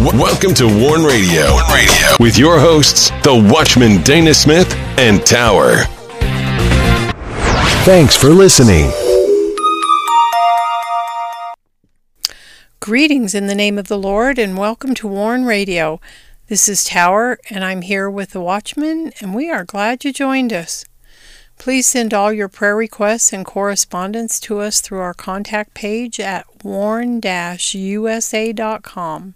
Welcome to WARN Radio, with your hosts, the Watchman Dana Smith and Tower. Thanks for listening. Greetings in the name of the Lord and welcome to WARN Radio. This is Tower and I'm here with the Watchman and we are glad you joined us. Please send all your prayer requests and correspondence to us through our contact page at warn-usa.com.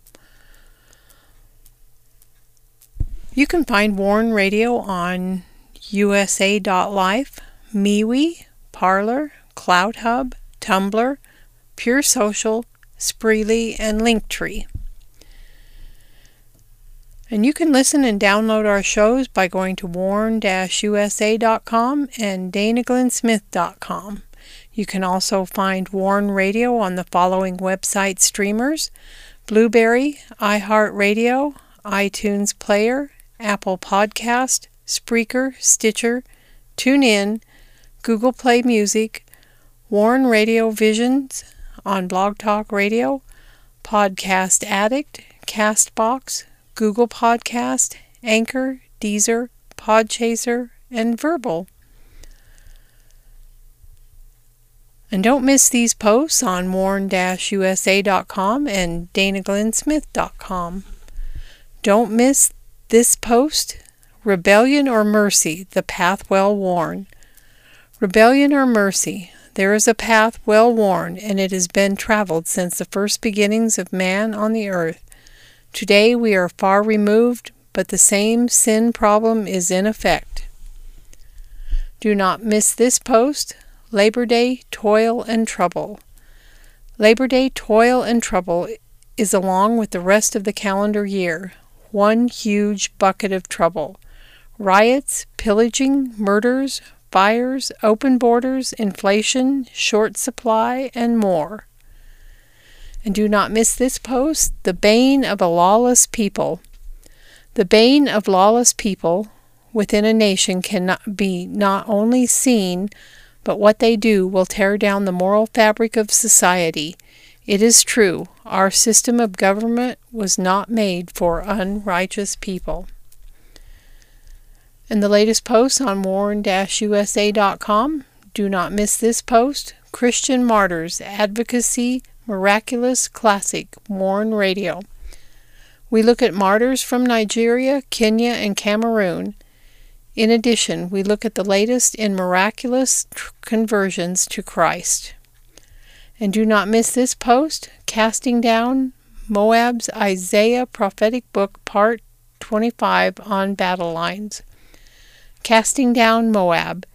You can find WARN Radio on USA.life, MeWe, Parler, CloudHub, Tumblr, Pure Social, Spreely, and Linktree. And you can listen and download our shows by going to warn-usa.com and DanaGlennSmith.com. You can also find WARN Radio on the following website streamers: Blueberry, iHeartRadio, iTunes Player, Apple Podcast, Spreaker, Stitcher, TuneIn, Google Play Music, WARN Radio Visions on Blog Talk Radio, Podcast Addict, CastBox, Google Podcast, Anchor, Deezer, Podchaser, and Verbal. And don't miss these posts on warn-usa.com and DanaGlennSmith.com. Don't miss this post, Rebellion or Mercy, the Path Well Worn. Rebellion or mercy, there is a path well worn, and it has been traveled since the first beginnings of man on the earth. Today we are far removed, but the same sin problem is in effect. Do not miss this post, Labor Day, Toil and Trouble. Labor Day, Toil and Trouble is, along with the rest of the calendar year, one huge bucket of trouble. Riots, pillaging, murders, fires, open borders, inflation, short supply, and more. And do not miss this post, The Bane of a Lawless People. The bane of lawless people within a nation cannot be not only seen, but what they do will tear down the moral fabric of society. It is true, our system of government was not made for unrighteous people. And the latest post on warn-usa.com. Do not miss this post, Christian Martyrs, Advocacy, Miraculous Classic, WARN Radio. We look at martyrs from Nigeria, Kenya, and Cameroon. In addition, we look at the latest in miraculous conversions to Christ. And do not miss this post, Casting Down Moab's Isaiah Prophetic Book, Part 25 on Battle Lines. Casting Down Moab.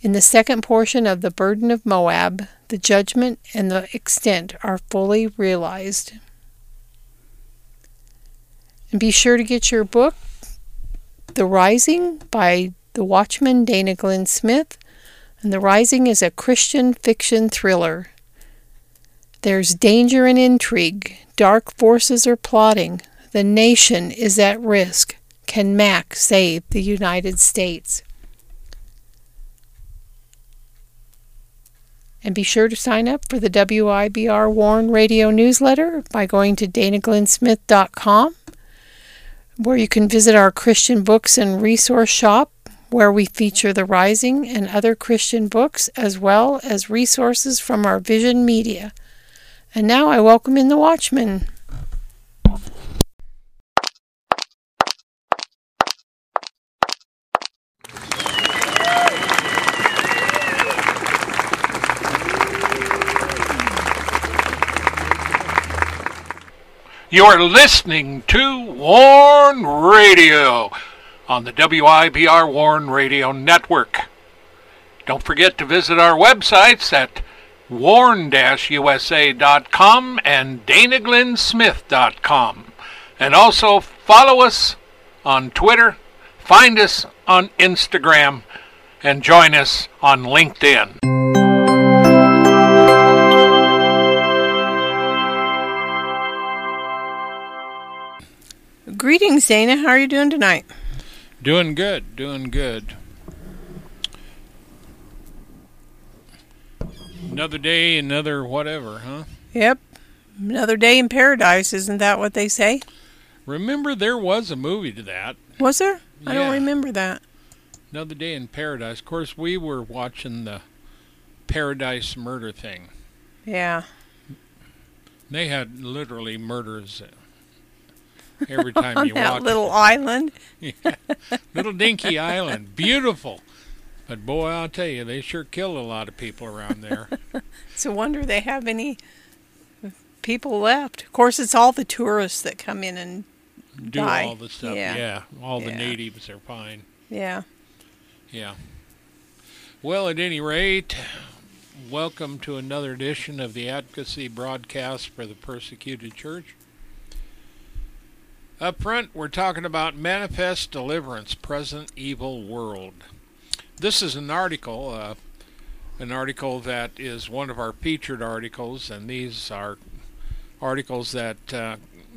In the second portion of the burden of Moab, the judgment and the extent are fully realized. And be sure to get your book, The Rising, by the Watchman Dana Glenn Smith. And The Rising is a Christian fiction thriller. There's danger and intrigue. Dark forces are plotting. The nation is at risk. Can Mac save the United States? And be sure to sign up for the WIBR WARN Radio newsletter by going to DanaGlennSmith.com, where you can visit our Christian books and resource shop, where we feature The Rising and other Christian books, as well as resources from our Vision Media. And now I welcome in the Watchman. You're listening to WARN Radio on the WIBR WARN Radio Network. Don't forget to visit our websites at warn-usa.com and DanaGlennSmith.com. And also follow us on Twitter, find us on Instagram, and join us on LinkedIn. Greetings, Dana. How are you doing tonight? Doing good. Doing good. Another day, another whatever, huh? Yep. Another day in paradise, isn't that what they say? Remember, there was a movie to that. Was there? Yeah. I don't remember that. Another Day in Paradise. Of course, we were watching the Paradise murder thing. Yeah. They had literally murders every time you watched that little island. Yeah. Little dinky island. Beautiful. But boy, I'll tell you, they sure kill a lot of people around there. It's a wonder they have any people left. Of course, it's all the tourists that come in and die. Do all the stuff. Yeah. All the natives are fine. Yeah. Well, at any rate, welcome to another edition of the Advocacy Broadcast for the Persecuted Church. Up front, we're talking about Manifest Deliverance, Present Evil World. This is an article that is one of our featured articles, and these are articles that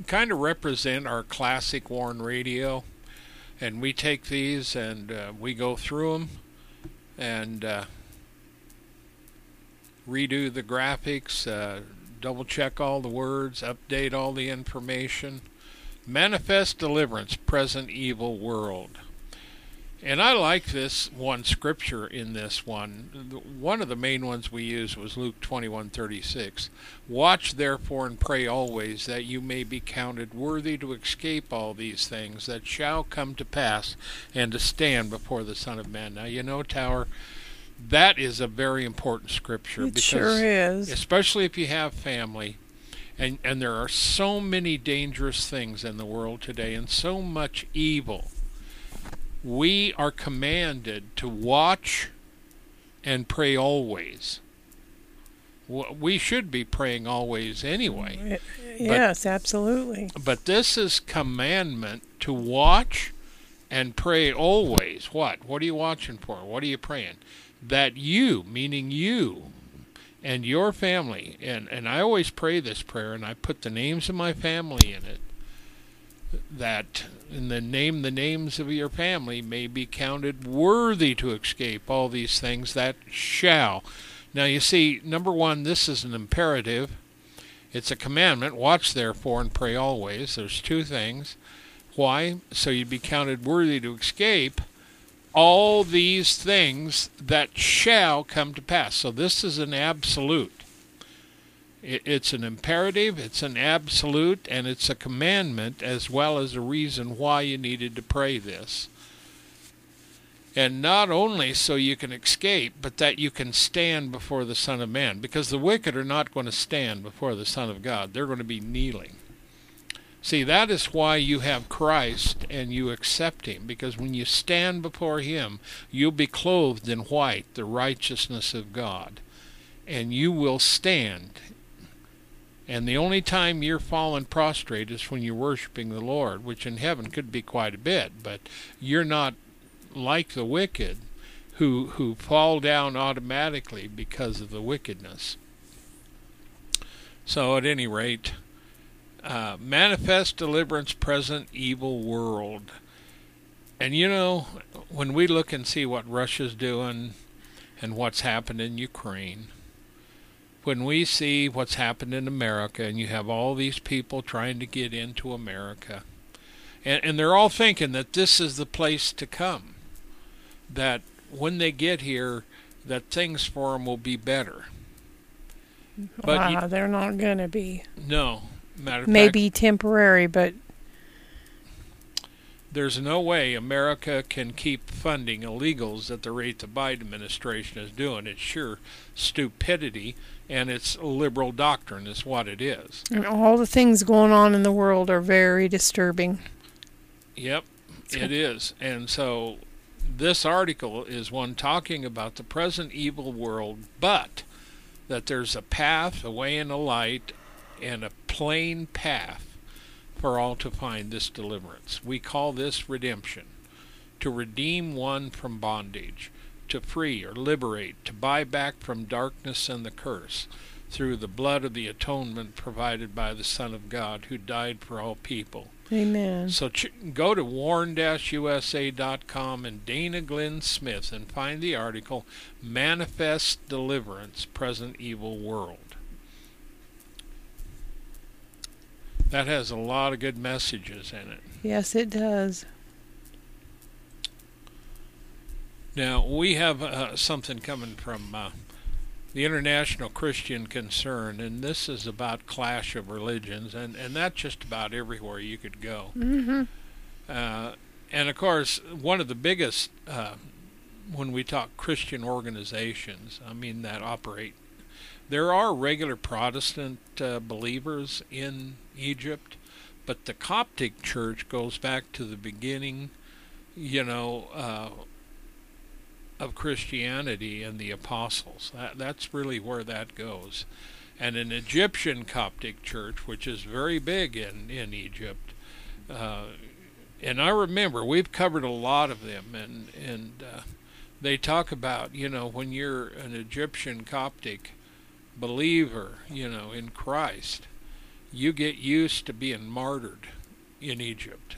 kind of represent our classic WARN Radio. And we take these and we go through them and redo the graphics, double check all the words, update all the information. Manifest Deliverance, Present Evil World. And I like this one scripture in this one. One of the main ones we used was Luke 21:36. Watch therefore and pray always that you may be counted worthy to escape all these things that shall come to pass and to stand before the Son of Man. Now, you know, Tower, that is a very important scripture. It sure is. Especially if you have family. And there are so many dangerous things in the world today and so much evil. We are commanded to watch and pray always. We should be praying always anyway. Yes, absolutely. But this is commandment to watch and pray always. What? What are you watching for? What are you praying? That you, meaning you and your family, and I always pray this prayer, and I put the names of my family in it, that in the names of your family may be counted worthy to escape all these things that shall. Now you see, number one, this is an imperative. It's a commandment. Watch therefore and pray always. There's two things. Why? So you'd be counted worthy to escape all these things that shall come to pass. So this is an absolute. It's an imperative, it's an absolute, and it's a commandment as well as a reason why you needed to pray this. And not only so you can escape, but that you can stand before the Son of Man. Because the wicked are not going to stand before the Son of God. They're going to be kneeling. See, that is why you have Christ and you accept him. Because when you stand before him, you'll be clothed in white, the righteousness of God. And you will stand. And the only time you're falling prostrate is when you're worshiping the Lord, which in heaven could be quite a bit, but you're not like the wicked who fall down automatically because of the wickedness. So at any rate, Manifest Deliverance, Present Evil World. And you know, when we look and see what Russia's doing and what's happened in Ukraine, when we see what's happened in America, and you have all these people trying to get into America, and they're all thinking that this is the place to come, that when they get here, that things for them will be better. But they're not going to be. No. Matter of fact, maybe temporary, but there's no way America can keep funding illegals at the rate the Biden administration is doing. It's sheer stupidity, and it's liberal doctrine is what it is. And all the things going on in the world are very disturbing. Yep, it is. And so this article is one talking about the present evil world, but that there's a path, a way and a light, and a plain path for all to find this deliverance. We call this redemption. To redeem one from bondage, to free or liberate, to buy back from darkness and the curse, through the blood of the atonement provided by the Son of God, who died for all people. Amen. So go to warn-usa.com and Dana Glenn Smith and find the article, Manifest Deliverance, Present Evil World. That has a lot of good messages in it. Yes, it does. Now, we have something coming from the International Christian Concern, and this is about clash of religions, and that's just about everywhere you could go. Mm-hmm. And, of course, one of the biggest, when we talk Christian organizations, I mean that operate, there are regular Protestant believers in Egypt, but the Coptic Church goes back to the beginning, you know, of Christianity and the apostles. That's really where that goes. And an Egyptian Coptic Church, which is very big in Egypt, and I remember we've covered a lot of them, and they talk about, you know, when you're an Egyptian Coptic believer, you know, in Christ, you get used to being martyred in Egypt.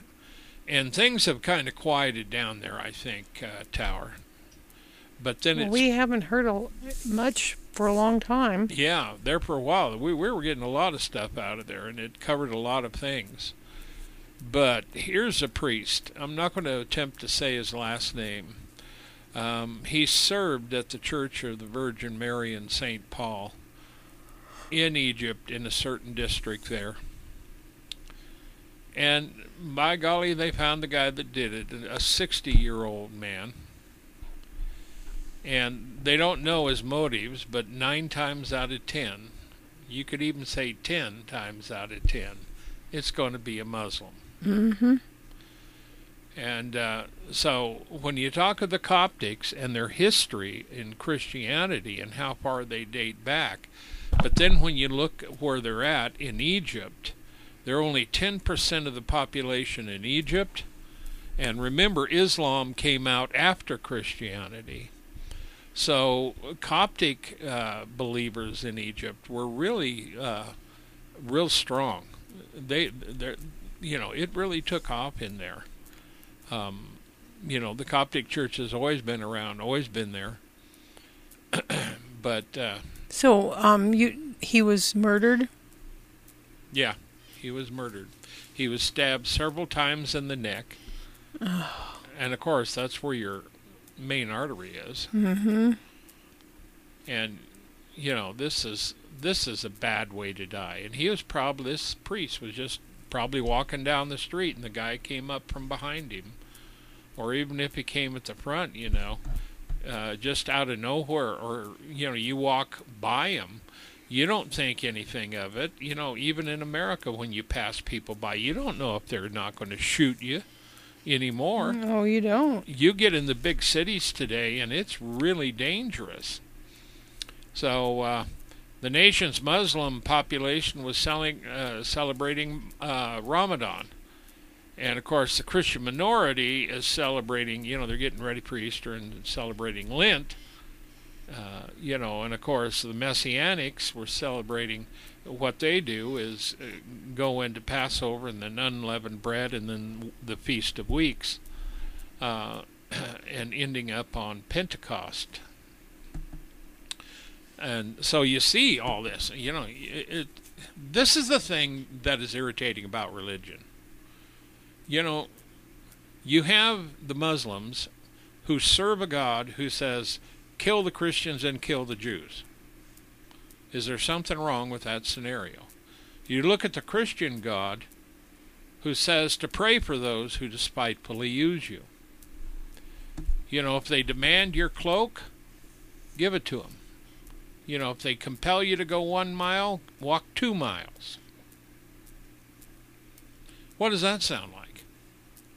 And things have kind of quieted down there, I think, Tower. But then we haven't heard much for a long time. Yeah, there for a while. We were getting a lot of stuff out of there, and it covered a lot of things. But here's a priest. I'm not going to attempt to say his last name. He served at the Church of the Virgin Mary in St. Paul in Egypt in a certain district there. And by golly, they found the guy that did it, a 60-year-old man. And they don't know his motives, but 9 times out of 10, you could even say 10 times out of 10, it's going to be a Muslim. Mm-hmm. And so when you talk of the Coptics and their history in Christianity and how far they date back, but then when you look at where they're at in Egypt, they're only 10% of the population in Egypt. And remember, Islam came out after Christianity. So Coptic believers in Egypt were really real strong. You know, it really took off in there. You know, the Coptic Church has always been around, always been there. But he was murdered? Yeah, he was murdered. He was stabbed several times in the neck. Oh. And, of course, that's where your main artery is. Mm-hmm. And, you know, this is a bad way to die. And he was probably, this priest was just probably walking down the street, and the guy came up from behind him, or even if he came at the front, you know, just out of nowhere, or, you know, you walk by him, you don't think anything of it. You know, even in America, when you pass people by, you don't know if they're not going to shoot you anymore. No, you don't. You get in the big cities today, and it's really dangerous. So, the nation's Muslim population was celebrating Ramadan. And, of course, the Christian minority is celebrating, you know, they're getting ready for Easter and celebrating Lent. You know, and, of course, the Messianics were celebrating, what they do is go into Passover and then unleavened bread and then the Feast of Weeks, and ending up on Pentecost. And so you see all this, you know, this is the thing that is irritating about religion. You know, you have the Muslims who serve a God who says, kill the Christians and kill the Jews. Is there something wrong with that scenario? You look at the Christian God who says to pray for those who despitefully use you. You know, if they demand your cloak, give it to them. You know, if they compel you to go 1 mile, walk 2 miles. What does that sound like?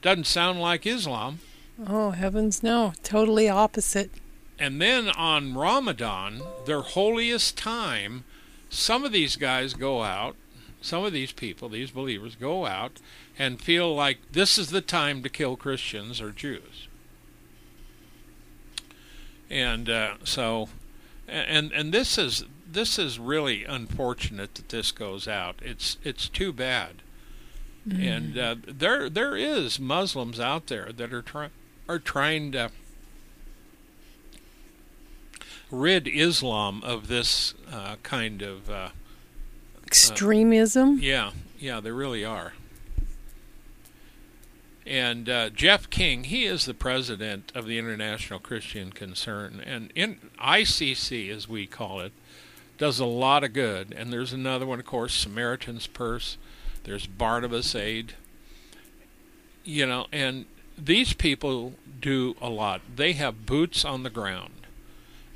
Doesn't sound like Islam. Oh, heavens no. Totally opposite. And then on Ramadan, their holiest time, some of these guys go out, some of these people, these believers, go out and feel like this is the time to kill Christians or Jews. And so... And this is really unfortunate that this goes out. It's too bad. Mm-hmm. And there is Muslims out there that are trying to rid Islam of this kind of Extremism? Yeah, they really are. And Jeff King, he is the president of the International Christian Concern. And in ICC, as we call it, does a lot of good. And there's another one, of course, Samaritan's Purse. There's Barnabas Aid. You know, and these people do a lot. They have boots on the ground.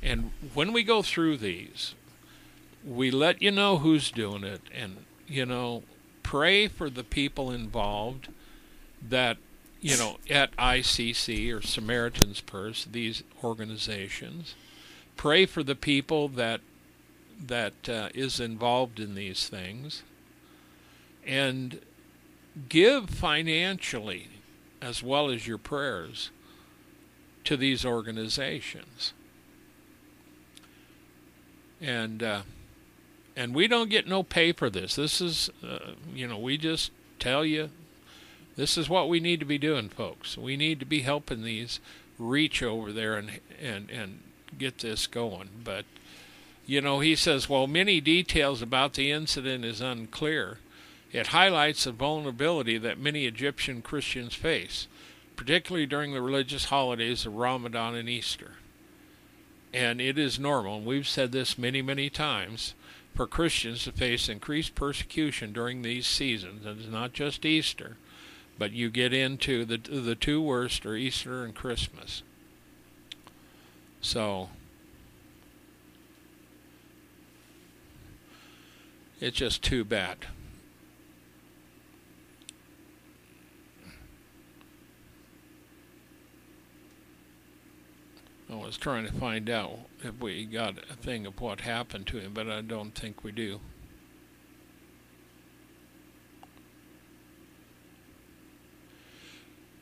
And when we go through these, we let you know who's doing it. And, you know, pray for the people involved that, you know, at ICC or Samaritan's Purse, these organizations. Pray for the people that is involved in these things. And give financially, as well as your prayers, to these organizations. And we don't get no pay for this. This is, you know, we just tell you, this is what we need to be doing, folks. We need to be helping these reach over there and get this going. But, you know, he says, while many details about the incident is unclear, it highlights the vulnerability that many Egyptian Christians face, particularly during the religious holidays of Ramadan and Easter. And it is normal, and we've said this many, many times, for Christians to face increased persecution during these seasons. And it's not just Easter, but you get into the two worst are Easter and Christmas. So it's just too bad. I was trying to find out if we got a thing of what happened to him, but I don't think we do.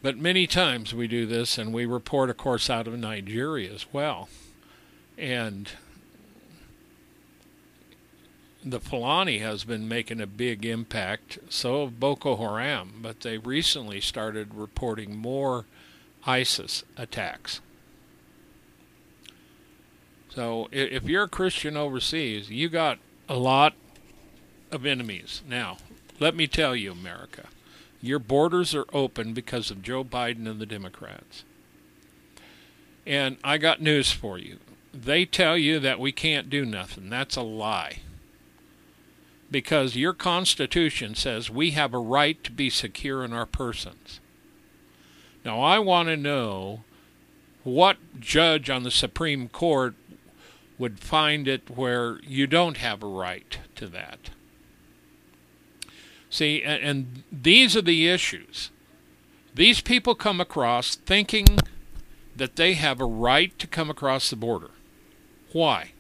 But many times we do this, and we report, of course, out of Nigeria as well. And the Fulani has been making a big impact, so have Boko Haram, but they recently started reporting more ISIS attacks. So if you're a Christian overseas, you got a lot of enemies. Now, let me tell you, America, your borders are open because of Joe Biden and the Democrats. And I got news for you. They tell you that we can't do nothing. That's a lie. Because your Constitution says we have a right to be secure in our persons. Now, I want to know what judge on the Supreme Court would find it where you don't have a right to that. See, and these are the issues. These people come across thinking that they have a right to come across the border. Why?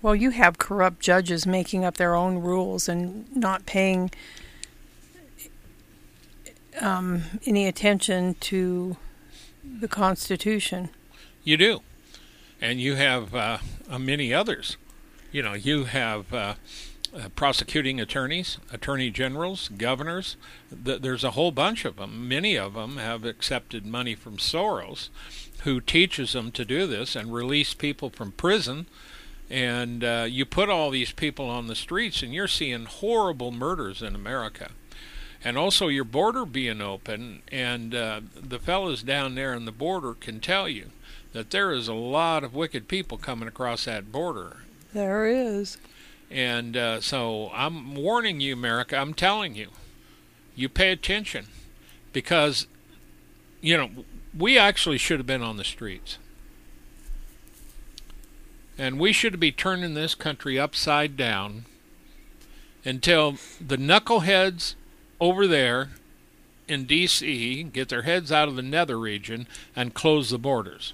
Well, you have corrupt judges making up their own rules and not paying any attention to the Constitution. You do. And you have many others. You know, you have prosecuting attorneys, attorney generals, governors. There's a whole bunch of them. Many of them have accepted money from Soros, who teaches them to do this and release people from prison. And you put all these people on the streets, and you're seeing horrible murders in America. And also your border being open, and the fellas down there on the border can tell you that there is a lot of wicked people coming across that border. There is. And so I'm warning you, America. I'm telling you. You pay attention. Because, you know, we actually should have been on the streets. And we should be turning this country upside down until the knuckleheads over there in D.C. get their heads out of the nether region and close the borders.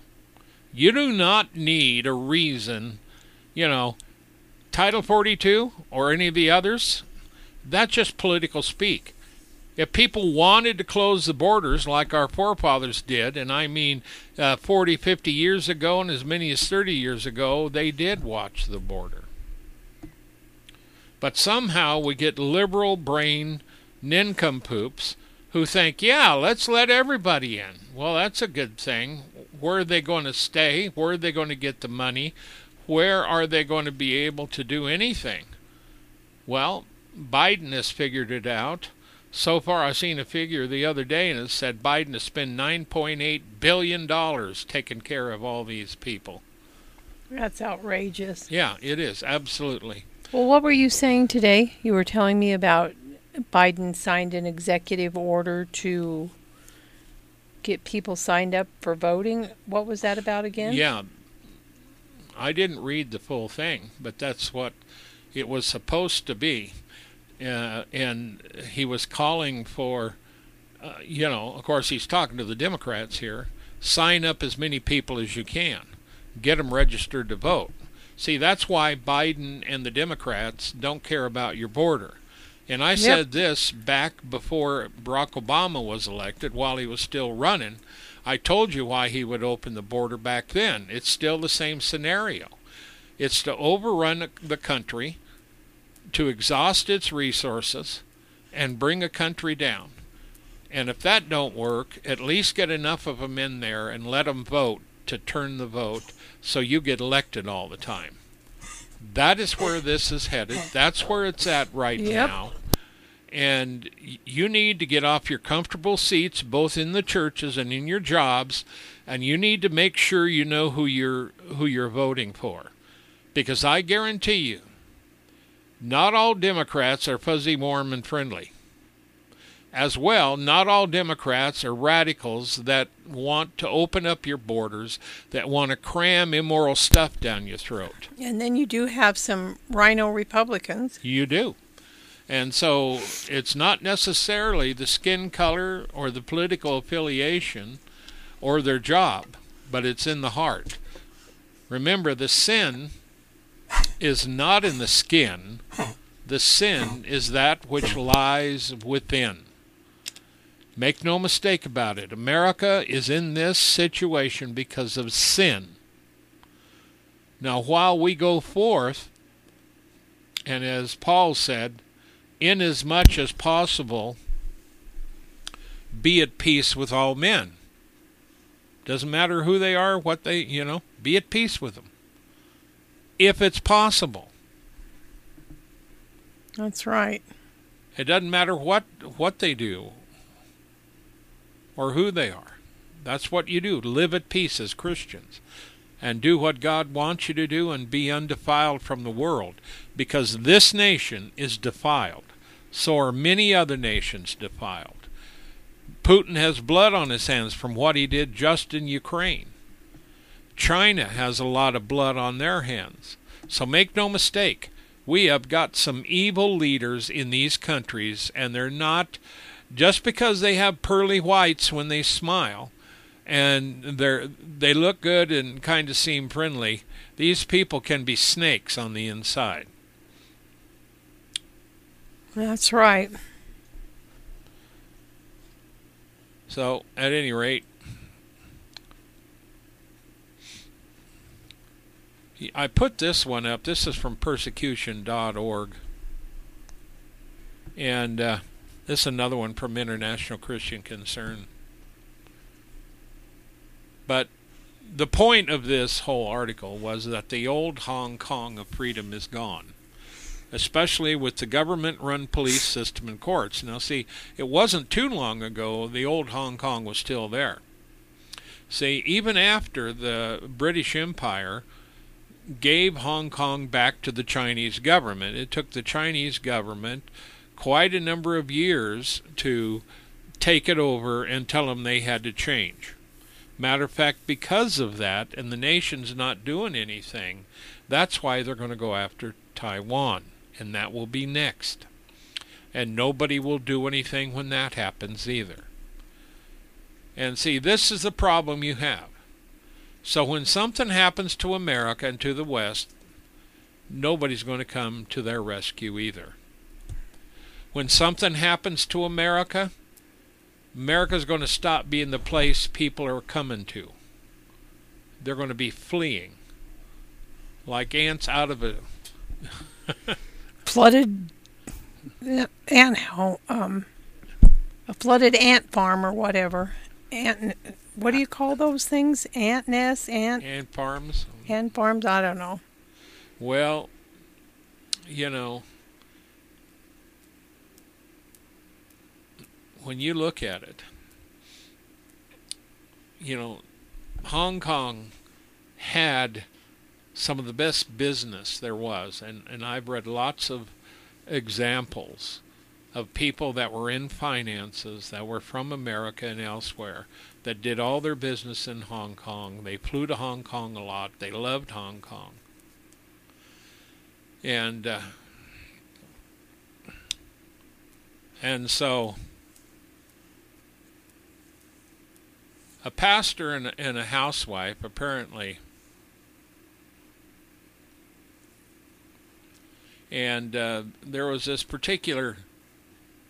You do not need a reason, you know, Title 42 or any of the others. That's just political speak. If people wanted to close the borders like our forefathers did, and I mean 40, 50 years ago and as many as 30 years ago, they did watch the border. But somehow we get liberal brain nincompoops who think, yeah, let's let everybody in. Well, that's a good thing. Where are they going to stay? Where are they going to get the money? Where are they going to be able to do anything? Well, Biden has figured it out. So far, I seen a figure the other day, and it said Biden has spent $9.8 billion taking care of all these people. That's outrageous. Yeah, it is. Absolutely. Well, what were you saying today? You were telling me about Biden signed an executive order to get people signed up for voting. What was that about again? Yeah. I didn't read the full thing, but that's what it was supposed to be. And he was calling for, of course, he's talking to the Democrats here, sign up as many people as you can. Get them registered to vote. See, that's why Biden and the Democrats don't care about your border. And I said this back before Barack Obama was elected, while he was still running. I told you why he would open the border back then. It's still the same scenario. It's to overrun the country, to exhaust its resources, and bring a country down. And if that don't work, at least get enough of them in there and let them vote to turn the vote so you get elected all the time. That is where this is headed. That's where it's at right now. And you need to get off your comfortable seats, both in the churches and in your jobs, and you need to make sure you know who you're voting for. Because I guarantee you, not all Democrats are fuzzy, warm, and friendly. As well, not all Democrats are radicals that want to open up your borders, that want to cram immoral stuff down your throat. And then you do have some rhino Republicans. You do. And so it's not necessarily the skin color or the political affiliation or their job, but it's in the heart. Remember, the sin is not in the skin. The sin is that which lies within. Make no mistake about it. America is in this situation because of sin. Now, while we go forth, and as Paul said, in as much as possible, be at peace with all men. Doesn't matter who they are, what they, be at peace with them. If it's possible. That's right. It doesn't matter what they do. Or who they are. That's what you do. Live at peace as Christians. And do what God wants you to do and be undefiled from the world. Because this nation is defiled. So are many other nations defiled. Putin has blood on his hands from what he did just in Ukraine. China has a lot of blood on their hands. So make no mistake. We have got some evil leaders in these countries, and they're not... Just because they have pearly whites when they smile and they look good and kind of seem friendly, these people can be snakes on the inside. That's right. So, at any rate, I put this one up. This is from persecution.org. And... this is another one from International Christian Concern. But the point of this whole article was that the old Hong Kong of freedom is gone, especially with the government-run police system and courts. Now, see, it wasn't too long ago the old Hong Kong was still there. See, even after the British Empire gave Hong Kong back to the Chinese government, it took the Chinese government quite a number of years to take it over and tell them they had to change. Matter of fact, because of that, and the nation's not doing anything, that's why they're going to go after Taiwan, and that will be next. And nobody will do anything when that happens either. And see, this is the problem you have. So when something happens to America and to the West, nobody's going to come to their rescue either. When something happens to America, America's going to stop being the place people are coming to. They're going to be fleeing. Like ants out of a... flooded ant farm or whatever. What do you call those things? Ant nests? Ant farms? Ant farms, I don't know. Well, when you look at it, you know, Hong Kong had some of the best business there was, and I've read lots of examples of people that were in finances that were from America and elsewhere that did all their business in Hong Kong. They flew to Hong Kong a lot. They loved Hong Kong. And so a pastor and a housewife apparently, and there was this particular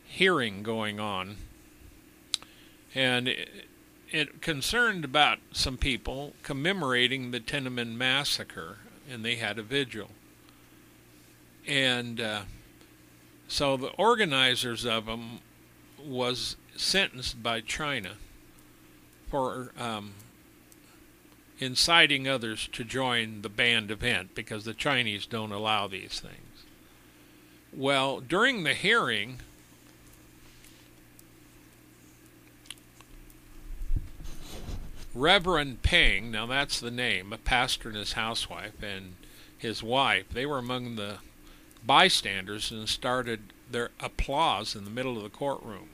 hearing going on, and it concerned about some people commemorating the Tiananmen massacre, and they had a vigil. And so the organizers of them was sentenced by China for inciting others to join the banned event, because the Chinese don't allow these things. Well, during the hearing, Reverend Peng, now that's the name, a pastor and his housewife and his wife, they were among the bystanders and started their applause in the middle of the courtroom.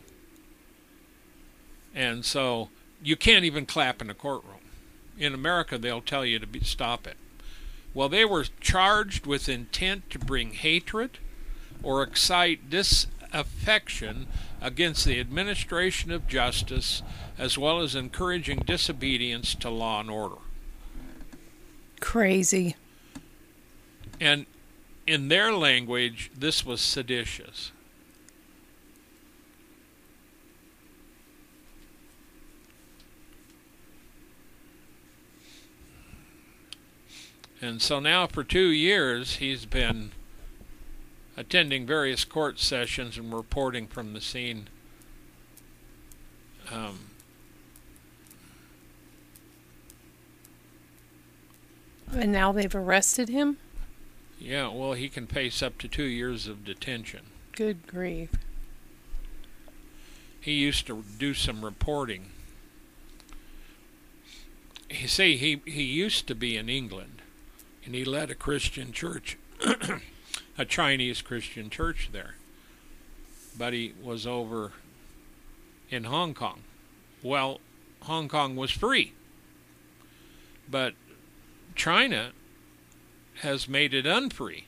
And so you can't even clap in a courtroom. In America, they'll tell you to stop it. Well, they were charged with intent to bring hatred or excite disaffection against the administration of justice, as well as encouraging disobedience to law and order. Crazy. And in their language, this was seditious. And so now for 2 years, he's been attending various court sessions and reporting from the scene. And now they've arrested him? Yeah, well, he can face up to 2 years of detention. Good grief. He used to do some reporting. You see, he used to be in England, and he led a Christian church, a Chinese Christian church there. But he was over in Hong Kong. Well, Hong Kong was free, but China has made it unfree.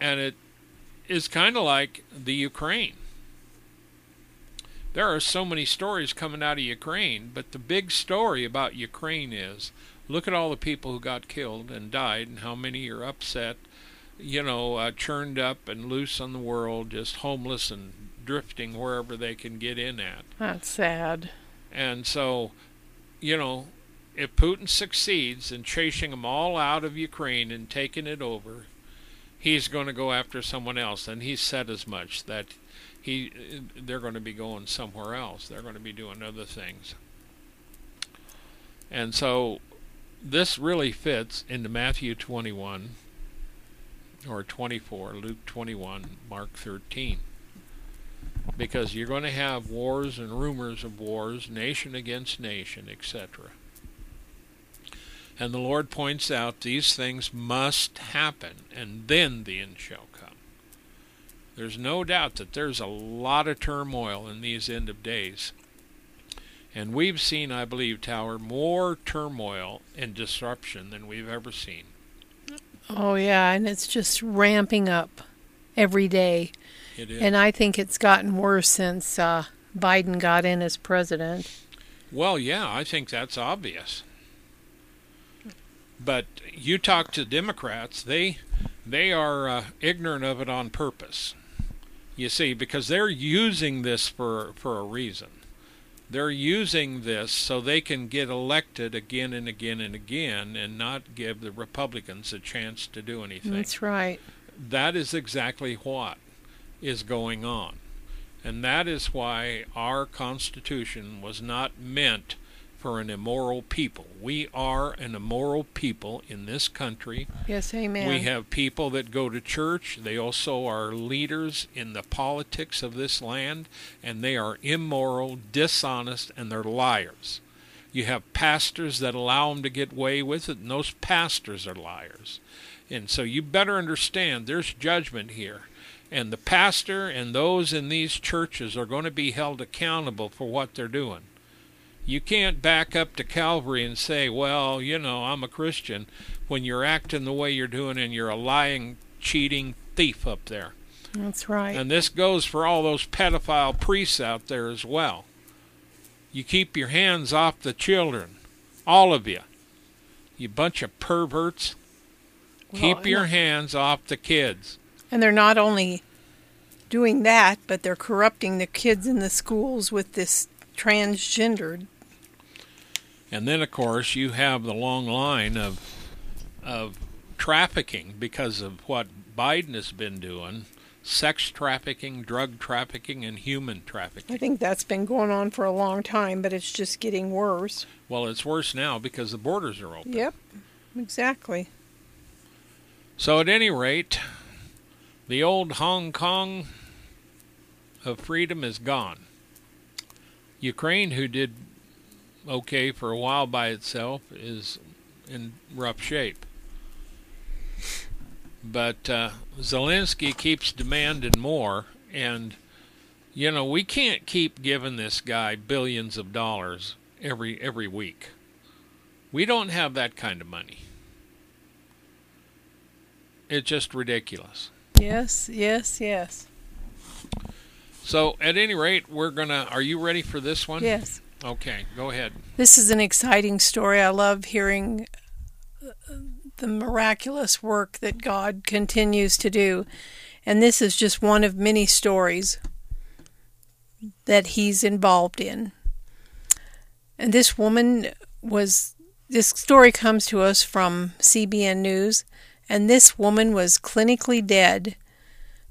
And it is kind of like the Ukraine. There are so many stories coming out of Ukraine, but the big story about Ukraine is, look at all the people who got killed and died, and how many are upset, you know, churned up and loose on the world, just homeless and drifting wherever they can get in at. That's sad. And so, you know, if Putin succeeds in chasing them all out of Ukraine and taking it over, he's going to go after someone else. And he's said as much, that they're going to be going somewhere else. They're going to be doing other things. And so this really fits into Matthew 21 or 24, Luke 21, Mark 13. Because you're going to have wars and rumors of wars, nation against nation, etc. And the Lord points out these things must happen, and then the end shall come. There's no doubt that there's a lot of turmoil in these end of days. And we've seen, I believe, Tower, more turmoil and disruption than we've ever seen. Oh, yeah, and it's just ramping up every day. It is. And I think it's gotten worse since Biden got in as president. Well, yeah, I think that's obvious. But you talk to Democrats, they are ignorant of it on purpose, you see, because they're using this for a reason. They're using this so they can get elected again and again and again, and not give the Republicans a chance to do anything. That's right. That is exactly what is going on. And that is why our Constitution was not meant for an immoral people. We are an immoral people in this country. Yes, amen. We have people that go to church. They also are leaders in the politics of this land, and they are immoral, dishonest, and they're liars. You have pastors that allow them to get away with it, and those pastors are liars. And so you better understand there's judgment here. And the pastor and those in these churches are going to be held accountable for what they're doing. You can't back up to Calvary and say, well, you know, I'm a Christian, when you're acting the way you're doing and you're a lying, cheating thief up there. That's right. And this goes for all those pedophile priests out there as well. You keep your hands off the children, all of you. You bunch of perverts. Well, keep your hands off the kids. And they're not only doing that, but they're corrupting the kids in the schools with this transgendered. And then, of course, you have the long line of trafficking because of what Biden has been doing. Sex trafficking, drug trafficking, and human trafficking. I think that's been going on for a long time, but it's just getting worse. Well, it's worse now because the borders are open. Yep, exactly. So at any rate, the old Hong Kong of freedom is gone. Ukraine, who did okay for a while by itself, is in rough shape. But Zelensky keeps demanding more. And, you know, we can't keep giving this guy billions of dollars every week. We don't have that kind of money. It's just ridiculous. Yes, yes, yes. So, at any rate, we're going to... Are you ready for this one? Yes. Okay, go ahead. This is an exciting story. I love hearing the miraculous work that God continues to do. And this is just one of many stories that he's involved in. And this woman was... This story comes to us from CBN News. And this woman was clinically dead.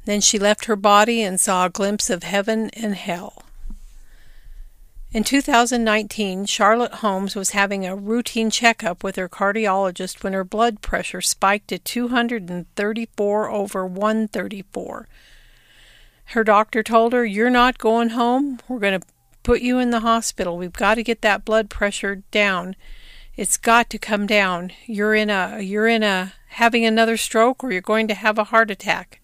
Then she left her body and saw a glimpse of heaven and hell. In 2019, Charlotte Holmes was having a routine checkup with her cardiologist when her blood pressure spiked to 234/134. Her doctor told her, "You're not going home. We're going to put you in the hospital. We've got to get that blood pressure down. It's got to come down. You're having another stroke, or you're going to have a heart attack."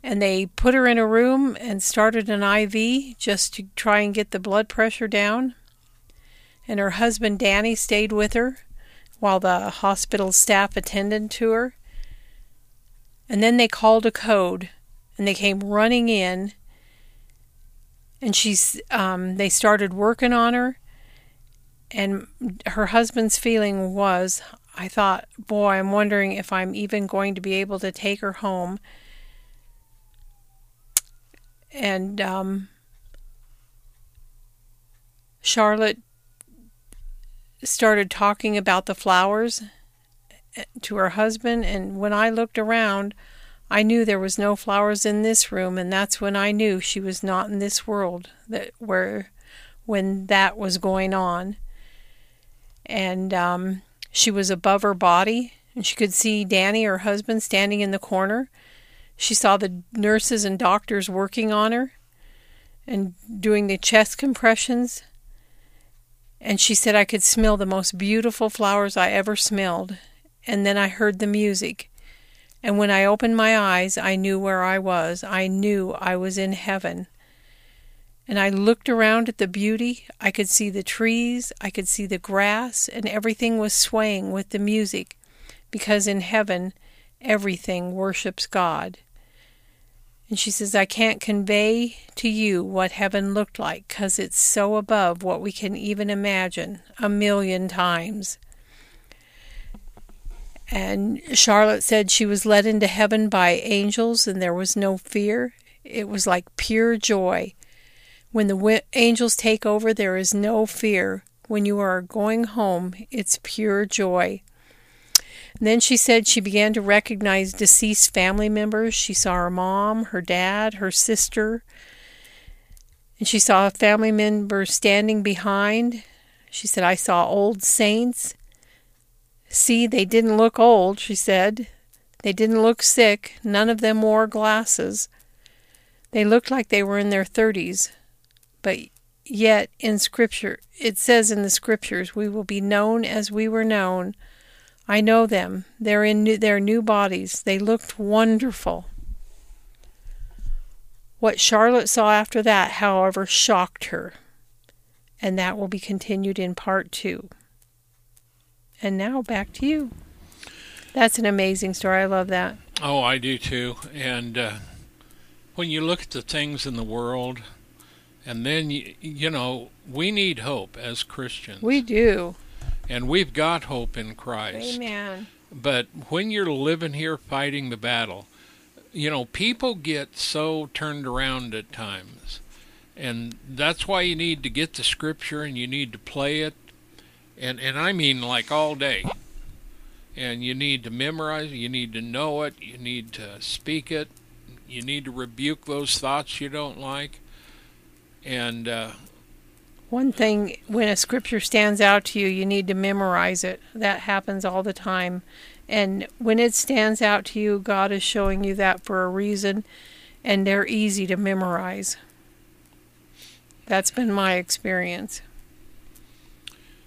And they put her in a room and started an IV just to try and get the blood pressure down. And her husband Danny stayed with her while the hospital staff attended to her. And then they called a code, and they came running in. And they started working on her. And her husband's feeling was, I thought, boy, I'm wondering if I'm even going to be able to take her home. And Charlotte started talking about the flowers to her husband. And when I looked around, I knew there was no flowers in this room. And that's when I knew she was not in this world when that was going on. And she was above her body, and she could see Danny, her husband, standing in the corner. She saw the nurses and doctors working on her and doing the chest compressions. And she said, "I could smell the most beautiful flowers I ever smelled. And then I heard the music. And when I opened my eyes, I knew where I was. I knew I was in heaven. And I looked around at the beauty. I could see the trees, I could see the grass, and everything was swaying with the music, because in heaven, everything worships God." And she says, "I can't convey to you what heaven looked like, because it's so above what we can even imagine a million times." And Charlotte said she was led into heaven by angels, and there was no fear. It was like pure joy. When the angels take over, there is no fear. When you are going home, it's pure joy. And then she said she began to recognize deceased family members. She saw her mom, her dad, her sister. And she saw a family member standing behind. She said, I saw old saints. See, they didn't look old, she said. They didn't look sick. None of them wore glasses. They looked like they were in their 30s. But yet in Scripture, it says in the Scriptures, we will be known as we were known. I know them. They're in their new bodies. They looked wonderful. What Charlotte saw after that, however, shocked her. And that will be continued in part 2. And now back to you. That's an amazing story. I love that. Oh, I do too. And when you look at the things in the world, and then, you know, we need hope as Christians. We do. And we've got hope in Christ. Amen. But when you're living here fighting the battle, you know, people get so turned around at times. And that's why you need to get the Scripture and you need to play it. And I mean like all day. And you need to memorize it, you need to know it, you need to speak it, you need to rebuke those thoughts you don't like. And one thing, when a Scripture stands out to you, you need to memorize it. That happens all the time. And when it stands out to you, God is showing you that for a reason. And they're easy to memorize. That's been my experience.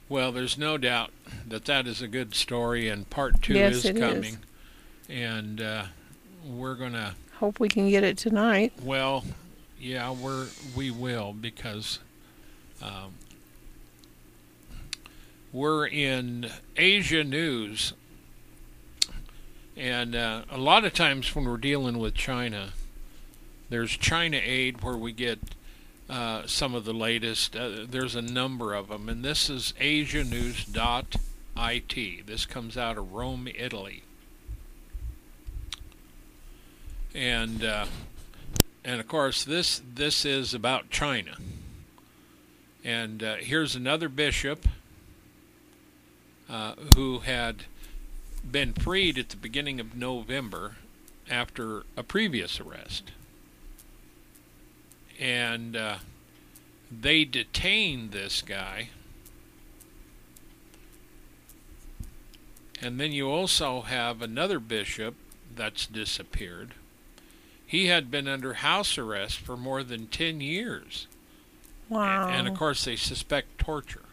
Well, there's no doubt that that is a good story, and part 2 is coming. Yes, it is. And we're going to... hope we can get it tonight. Well, yeah, we will, because we're in Asia News. And a lot of times when we're dealing with China, there's China Aid where we get... some of the latest. There's a number of them, and this is AsiaNews.it. This comes out of Rome, Italy, and of course this is about China. And here's another bishop who had been freed at the beginning of November after a previous arrest. And they detained this guy. And then you also have another bishop that's disappeared. He had been under house arrest for more than 10 years. Wow. And of course, they suspect torture.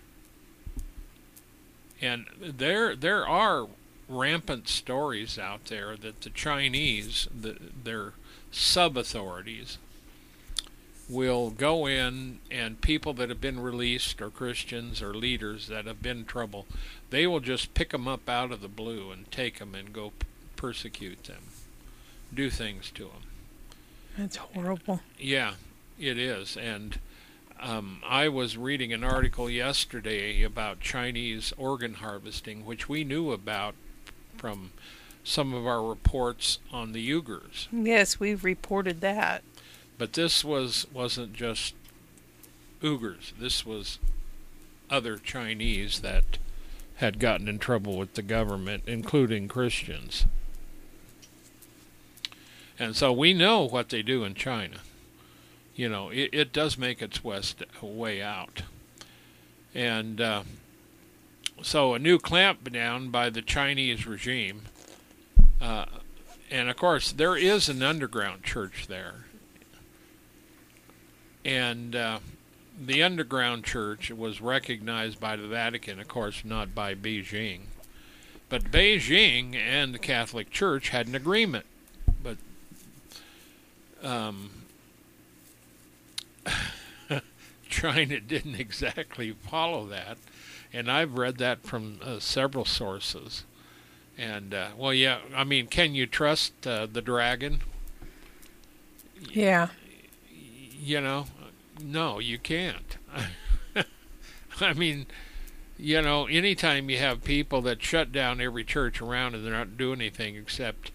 And there are rampant stories out there that the Chinese, their sub-authorities, will go in, and people that have been released, or Christians or leaders that have been in trouble, they will just pick them up out of the blue and take them and go persecute them, do things to them. That's horrible. Yeah, it is. And I was reading an article yesterday about Chinese organ harvesting, which we knew about from some of our reports on the Uyghurs. Yes, we've reported that. But this wasn't just Uyghurs. This was other Chinese that had gotten in trouble with the government, including Christians. And so we know what they do in China. You know, it does make its way out. And so a new clampdown by the Chinese regime. And, of course, there is an underground church there. And the underground church was recognized by the Vatican, of course, not by Beijing. But Beijing and the Catholic Church had an agreement. But China didn't exactly follow that. And I've read that from several sources. And, well, yeah, I mean, can you trust the dragon? Yeah. You know, no, you can't. I mean, you know, anytime you have people that shut down every church around and they're not doing anything except,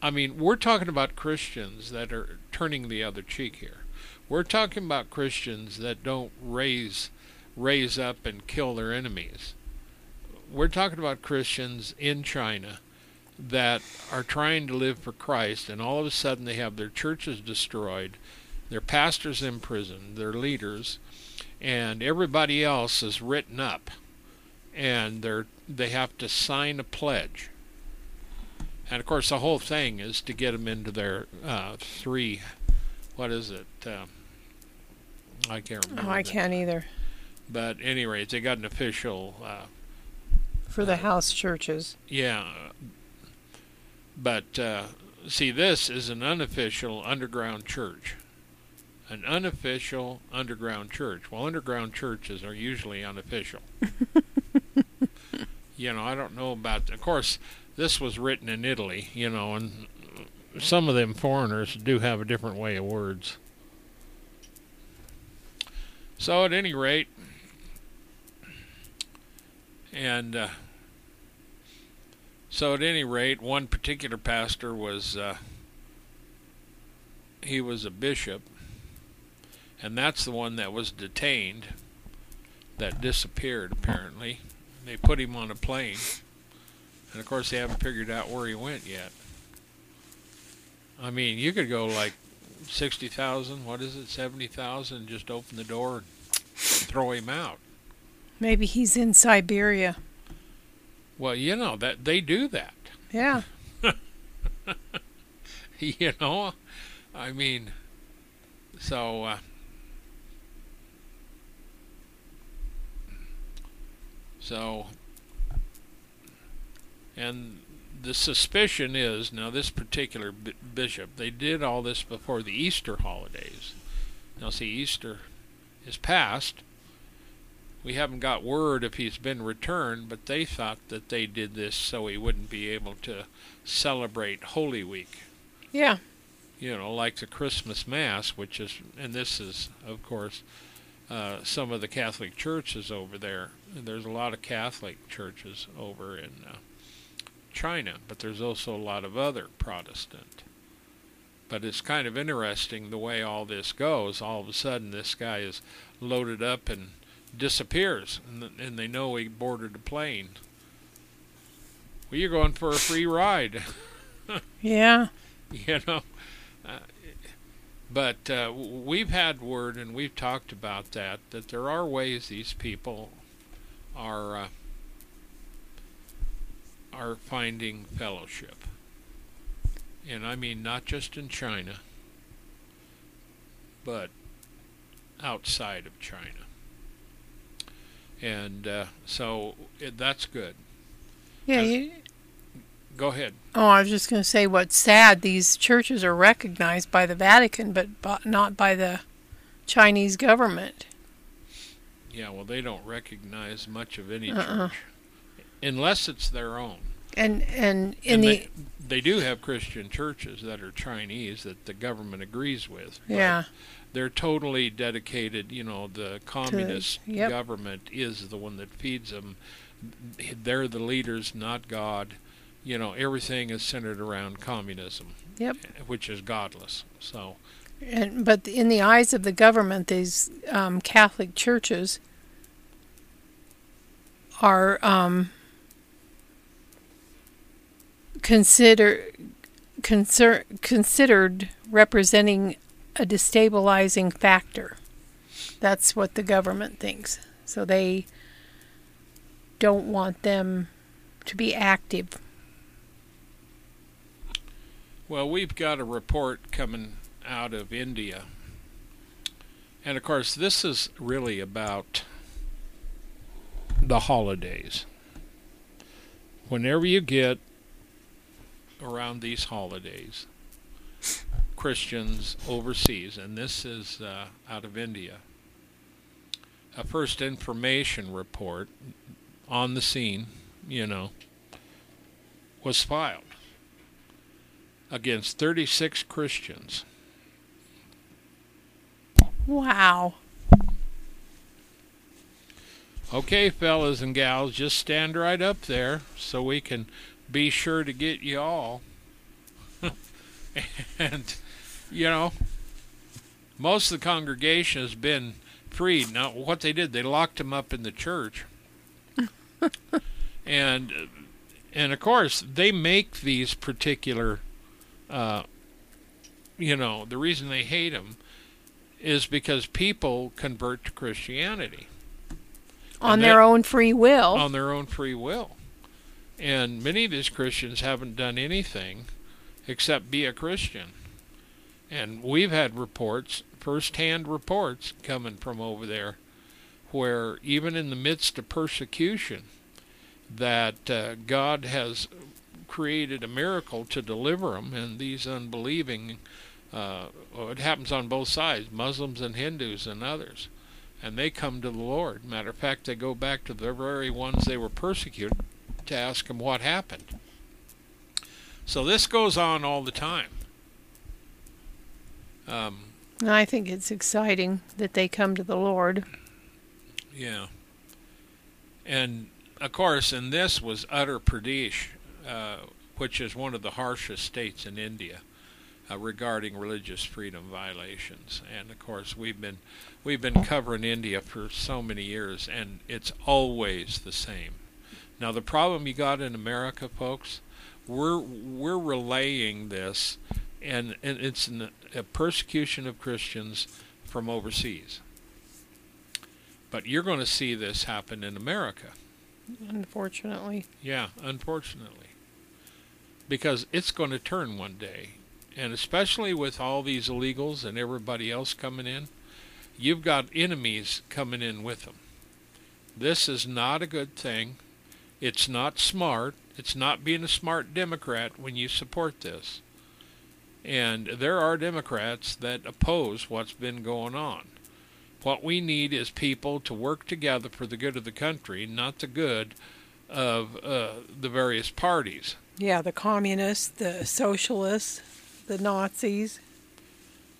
I mean, we're talking about Christians that are turning the other cheek here. We're talking about Christians that don't raise up and kill their enemies. We're talking about Christians in China that are trying to live for Christ, and all of a sudden they have their churches destroyed, their pastors in prison, their leaders, and everybody else is written up, and they have to sign a pledge. And of course, the whole thing is to get them into their I can't remember. Can't either. But at any rate, they got an official. For the house churches. Yeah. But see, this is an unofficial underground church. An unofficial underground church. Well, underground churches are usually unofficial. You know, I don't know about... Of course, this was written in Italy, you know, and some of them foreigners do have a different way of words. So, at any rate... one particular pastor was... he was a bishop, and that's the one that was detained, that disappeared, apparently. They put him on a plane, and of course they haven't figured out where he went yet. I mean, you could go like 60,000, 70,000, just open the door and throw him out. Maybe he's in Siberia. Well, you know, that they do that. Yeah. You know, I mean, so... and the suspicion is, now this particular bishop, they did all this before the Easter holidays. Now see, Easter is past. We haven't got word if he's been returned, but they thought that they did this so he wouldn't be able to celebrate Holy Week. Yeah. You know, like the Christmas Mass, which is, and this is, of course, some of the Catholic churches over there. There's a lot of Catholic churches over in China, but there's also a lot of other Protestant. But it's kind of interesting the way all this goes. All of a sudden, this guy is loaded up and disappears, and they know he boarded a plane. Well, you're going for a free ride. Yeah. You know? But we've had word, and we've talked about that, that there are ways these people are finding fellowship. And I mean not just in China, but outside of China. And that's good. Yeah. Go ahead. Oh, I was just going to say, what's sad, these churches are recognized by the Vatican, but not by the Chinese government. Yeah, well, they don't recognize much of any church, unless it's their own. They do have Christian churches that are Chinese that the government agrees with. Yeah. They're totally dedicated, you know, the communist government is the one that feeds them. They're the leaders, not God. You know, everything is centered around communism, which is godless. So, but in the eyes of the government, these Catholic churches are considered representing a destabilizing factor. That's what the government thinks. So they don't want them to be active. Well, we've got a report coming out of India. And, of course, this is really about the holidays. Whenever you get around these holidays, Christians overseas, and this is out of India, a first information report on the scene, you know, was filed against 36 Christians. Wow. Okay, fellas and gals, just stand right up there so we can be sure to get you all. And, you know, most of the congregation has been freed. Now, what they did, they locked them up in the church. And of course, they make these particular... the reason they hate them is because people convert to Christianity. On their own free will. On their own free will. And many of these Christians haven't done anything except be a Christian. And we've had reports, first-hand reports coming from over there, where even in the midst of persecution, that God has created a miracle to deliver them, and these unbelieving, it happens on both sides, Muslims and Hindus and others, and they come to the Lord. Matter of fact, they go back to the very ones they were persecuted to ask them what happened. So this goes on all the time. I think it's exciting that they come to the Lord. Yeah. And, of course, and this was Uttar Pradesh, which is one of the harshest states in India regarding religious freedom violations. And, of course, we've been covering India for so many years, and it's always the same. Now, the problem you got in America, folks, we're relaying this, and it's a persecution of Christians from overseas. But you're going to see this happen in America. Unfortunately. Yeah, unfortunately. Because it's going to turn one day. And especially with all these illegals and everybody else coming in, you've got enemies coming in with them. This is not a good thing. It's not smart. It's not being a smart Democrat when you support this. And there are Democrats that oppose what's been going on. What we need is people to work together for the good of the country, not the good of the various parties. Yeah, the communists, the socialists, the Nazis.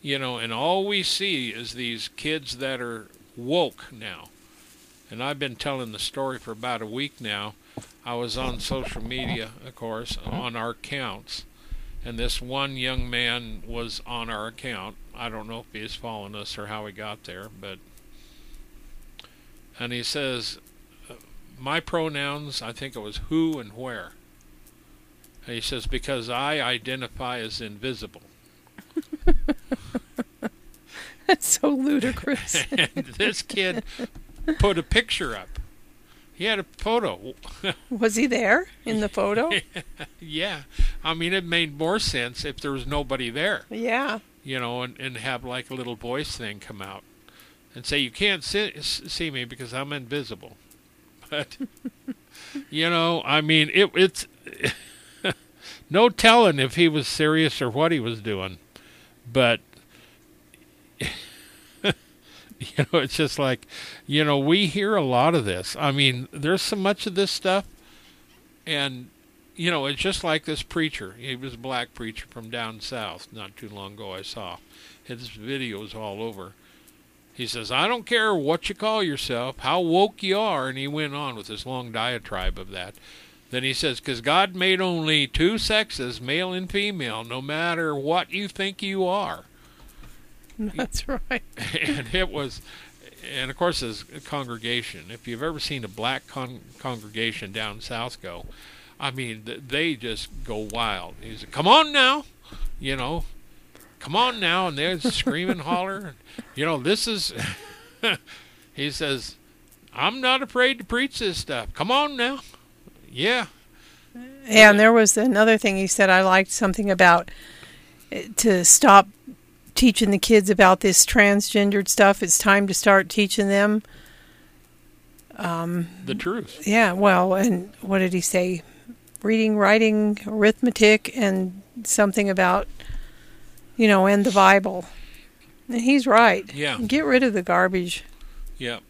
You know, and all we see is these kids that are woke now. And I've been telling the story for about a week now. I was on social media, of course, on our accounts. And this one young man was on our account. I don't know if he's following us or how he got there, but... And he says, my pronouns, I think it was who and where. And he says, because I identify as invisible. That's so ludicrous. And this kid... put a picture up. He had a photo. Was he there in the photo? Yeah. I mean, it made more sense if there was nobody there. Yeah. You know, and have like a little voice thing come out and say, you can't see me because I'm invisible. But, you know, I mean, it's no telling if he was serious or what he was doing. But... You know, it's just like, you know, we hear a lot of this. I mean, there's so much of this stuff. And, you know, it's just like this preacher. He was a black preacher from down south not too long ago I saw. His videos all over. He says, I don't care what you call yourself, how woke you are. And he went on with this long diatribe of that. Then he says, because God made only two sexes, male and female, no matter what you think you are. That's right. And it was, and of course, as a congregation, if you've ever seen a black congregation down south go, I mean, they just go wild. He's like, come on now, you know, come on now. And they're screaming, holler, you know, this is, he says, I'm not afraid to preach this stuff. Come on now. Yeah. And there was another thing he said, I liked something about to stop teaching the kids about this transgendered stuff. It's time to start teaching them the truth. Yeah, well, and what did he say? Reading, writing, arithmetic, and something about, you know, and the Bible. And he's right. Yeah. Get rid of the garbage. Yep.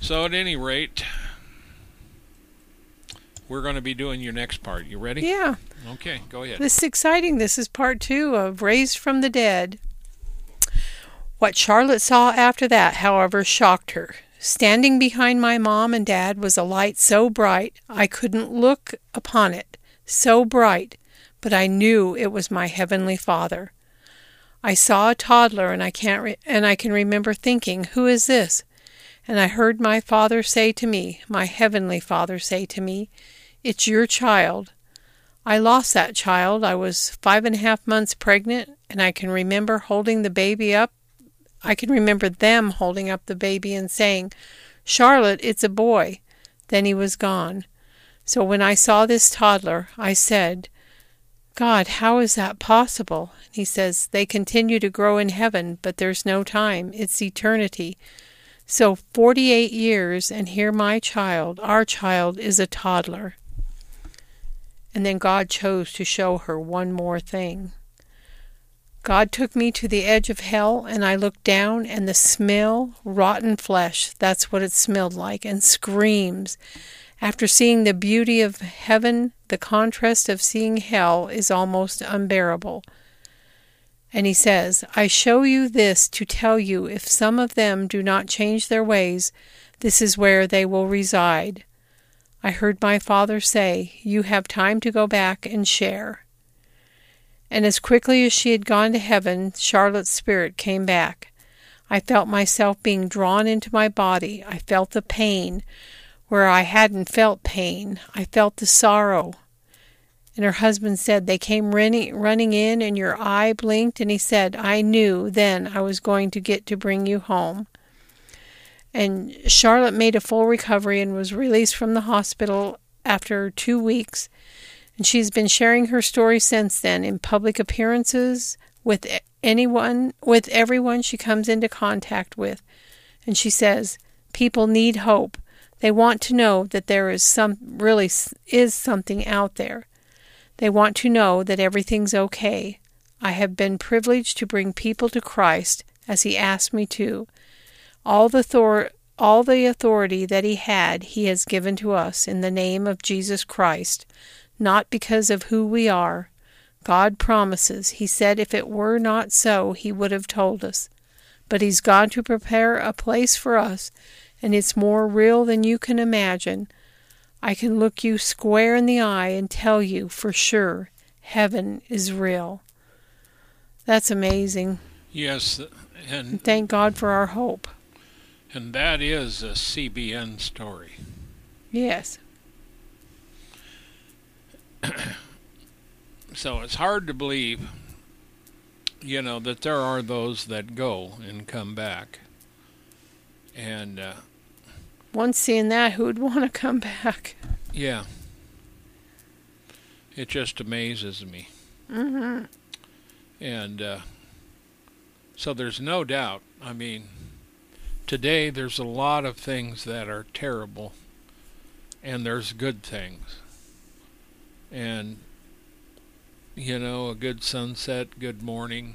So at any rate, we're going to be doing your next part. You ready? Yeah. Okay, go ahead. This is exciting. This is part 2 of Raised from the Dead. What Charlotte saw after that, however, shocked her. Standing behind my mom and dad was a light so bright I couldn't look upon it. So bright, but I knew it was my Heavenly Father. I saw a toddler, and I can remember thinking, "Who is this?" And I heard my Father say to me, my Heavenly Father say to me, "It's your child." I lost that child. I was 5.5 months pregnant And I can remember holding the baby up. I can remember them holding up the baby and saying, "Charlotte, it's a boy." Then he was gone. So when I saw this toddler, I said, "God, how is that possible?" And he says, "They continue to grow in heaven, but there's no time. It's eternity." So 48 years, and here my child, our child, is a toddler. And then God chose to show her one more thing. God took me to the edge of hell, and I looked down, and the smell, rotten flesh, that's what it smelled like, and screams. After seeing the beauty of heaven, the contrast of seeing hell is almost unbearable. And he says, "I show you this to tell you, if some of them do not change their ways, this is where they will reside." I heard my Father say, "You have time to go back and share." And as quickly as she had gone to heaven, Charlotte's spirit came back. I felt myself being drawn into my body. I felt the pain where I hadn't felt pain. I felt the sorrow. And her husband said, "They came running in, and your eye blinked." And he said, "I knew then I was going to get to bring you home." And Charlotte made a full recovery and was released from the hospital after 2 weeks. And she's been sharing her story since then in public appearances with everyone she comes into contact with. And she says, people need hope. They want to know that there is something out there. They want to know that everything's okay. I have been privileged to bring people to Christ as he asked me to. All the authority that he had, he has given to us in the name of Jesus Christ. Not because of who we are. God promises. He said if it were not so, he would have told us. But he's gone to prepare a place for us, and it's more real than you can imagine. I can look you square in the eye and tell you for sure, heaven is real. That's amazing. Yes. And thank God for our hope. And that is a CBN story. Yes. So it's hard to believe, that there are those that go and come back. And once seeing that, who would want to come back? Yeah. It just amazes me. Mm-hmm. And so there's no doubt. I mean, today there's a lot of things that are terrible, and there's good things. And, a good sunset, good morning,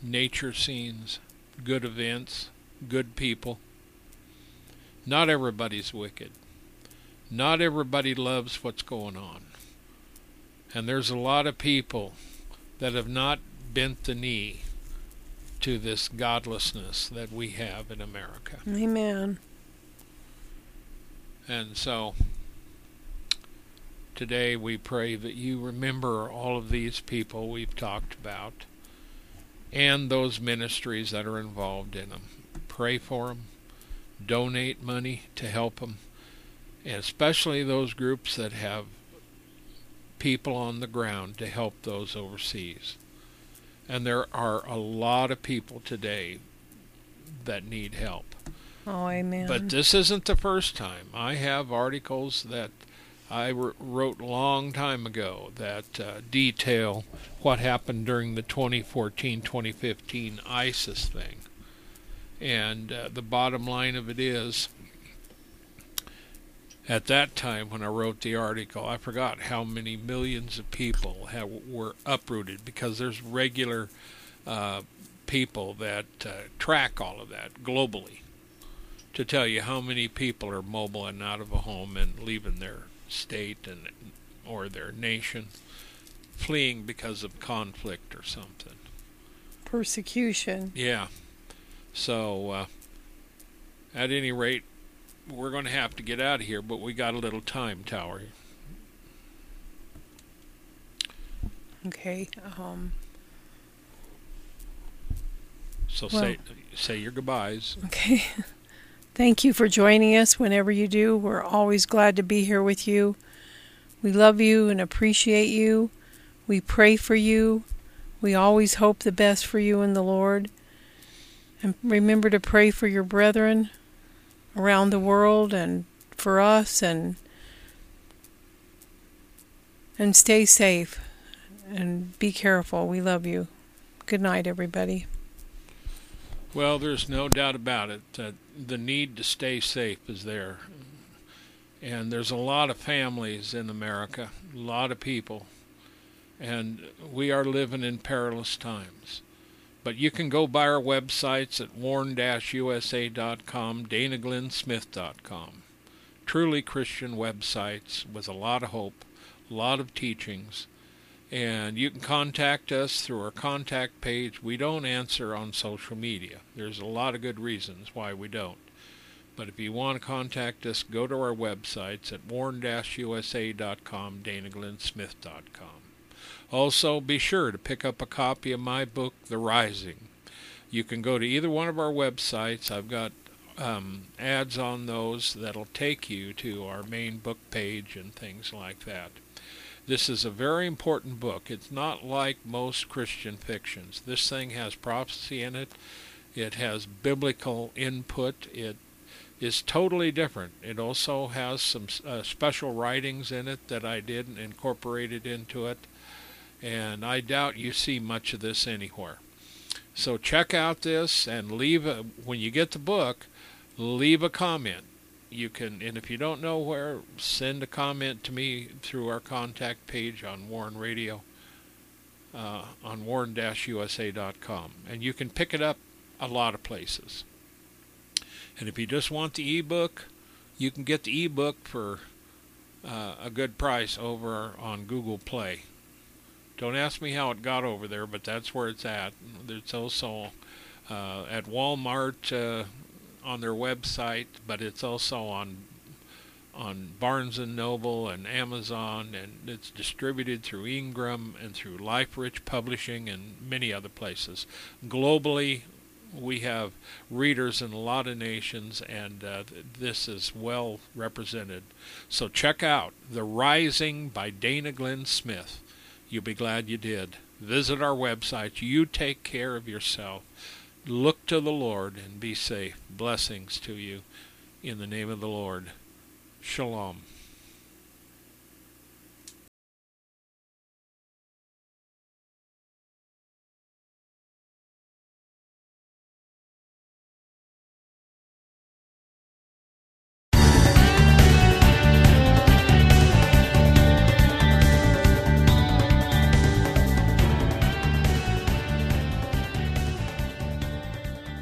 nature scenes, good events, good people. Not everybody's wicked. Not everybody loves what's going on. And there's a lot of people that have not bent the knee to this godlessness that we have in America. Amen. And so, today we pray that you remember all of these people we've talked about and those ministries that are involved in them. Pray for them. Donate money to help them. And especially those groups that have people on the ground to help those overseas. And there are a lot of people today that need help. Oh, amen. But this isn't the first time. I have articles that I wrote a long time ago that detail what happened during the 2014-2015 ISIS thing. And the bottom line of it is, at that time when I wrote the article, I forgot how many millions of people were uprooted, because there's regular people that track all of that globally, to tell you how many people are mobile and out of a home and leaving their state and or their nation, fleeing because of conflict or something. Persecution. Yeah. So, at any rate, we're going to have to get out of here, but we got a little time, Tower. Okay. Say your goodbyes. Okay. Thank you for joining us. Whenever you do, we're always glad to be here with you. We love you and appreciate you. We pray for you. We always hope the best for you in the Lord. And remember to pray for your brethren around the world and for us, and stay safe and be careful. We love you. Good night, everybody. Well, there's no doubt about it that the need to stay safe is there. And there's a lot of families in America, a lot of people. And we are living in perilous times. But you can go by our websites at warn-usa.com, DanaGlennSmith.com. Truly Christian websites with a lot of hope, a lot of teachings. And you can contact us through our contact page. We don't answer on social media. There's a lot of good reasons why we don't. But if you want to contact us, go to our websites at warn-usa.com, DanaGlennSmith.com. Also, be sure to pick up a copy of my book, The Rising. You can go to either one of our websites. I've got ads on those that'll take you to our main book page and things like that. This is a very important book. It's not like most Christian fictions. This thing has prophecy in it. It has biblical input. It is totally different. It also has some special writings in it that I did and incorporated into it. And I doubt you see much of this anywhere. So check out this and leave a, when you get the book, leave a comment. You can, and if you don't know where, send a comment to me through our contact page on Warn Radio, on warn-usa.com. And you can pick it up a lot of places. And if you just want the ebook, you can get the ebook for a good price over on Google Play. Don't ask me how it got over there, but that's where it's at. It's also at Walmart on their website, but it's also on Barnes & Noble and Amazon, and it's distributed through Ingram and through Life Rich Publishing and many other places. Globally, we have readers in a lot of nations, and this is well represented. So check out The Rising by Dana Glenn Smith. You'll be glad you did. Visit our website. You take care of yourself. Look to the Lord and be safe. Blessings to you in the name of the Lord. Shalom.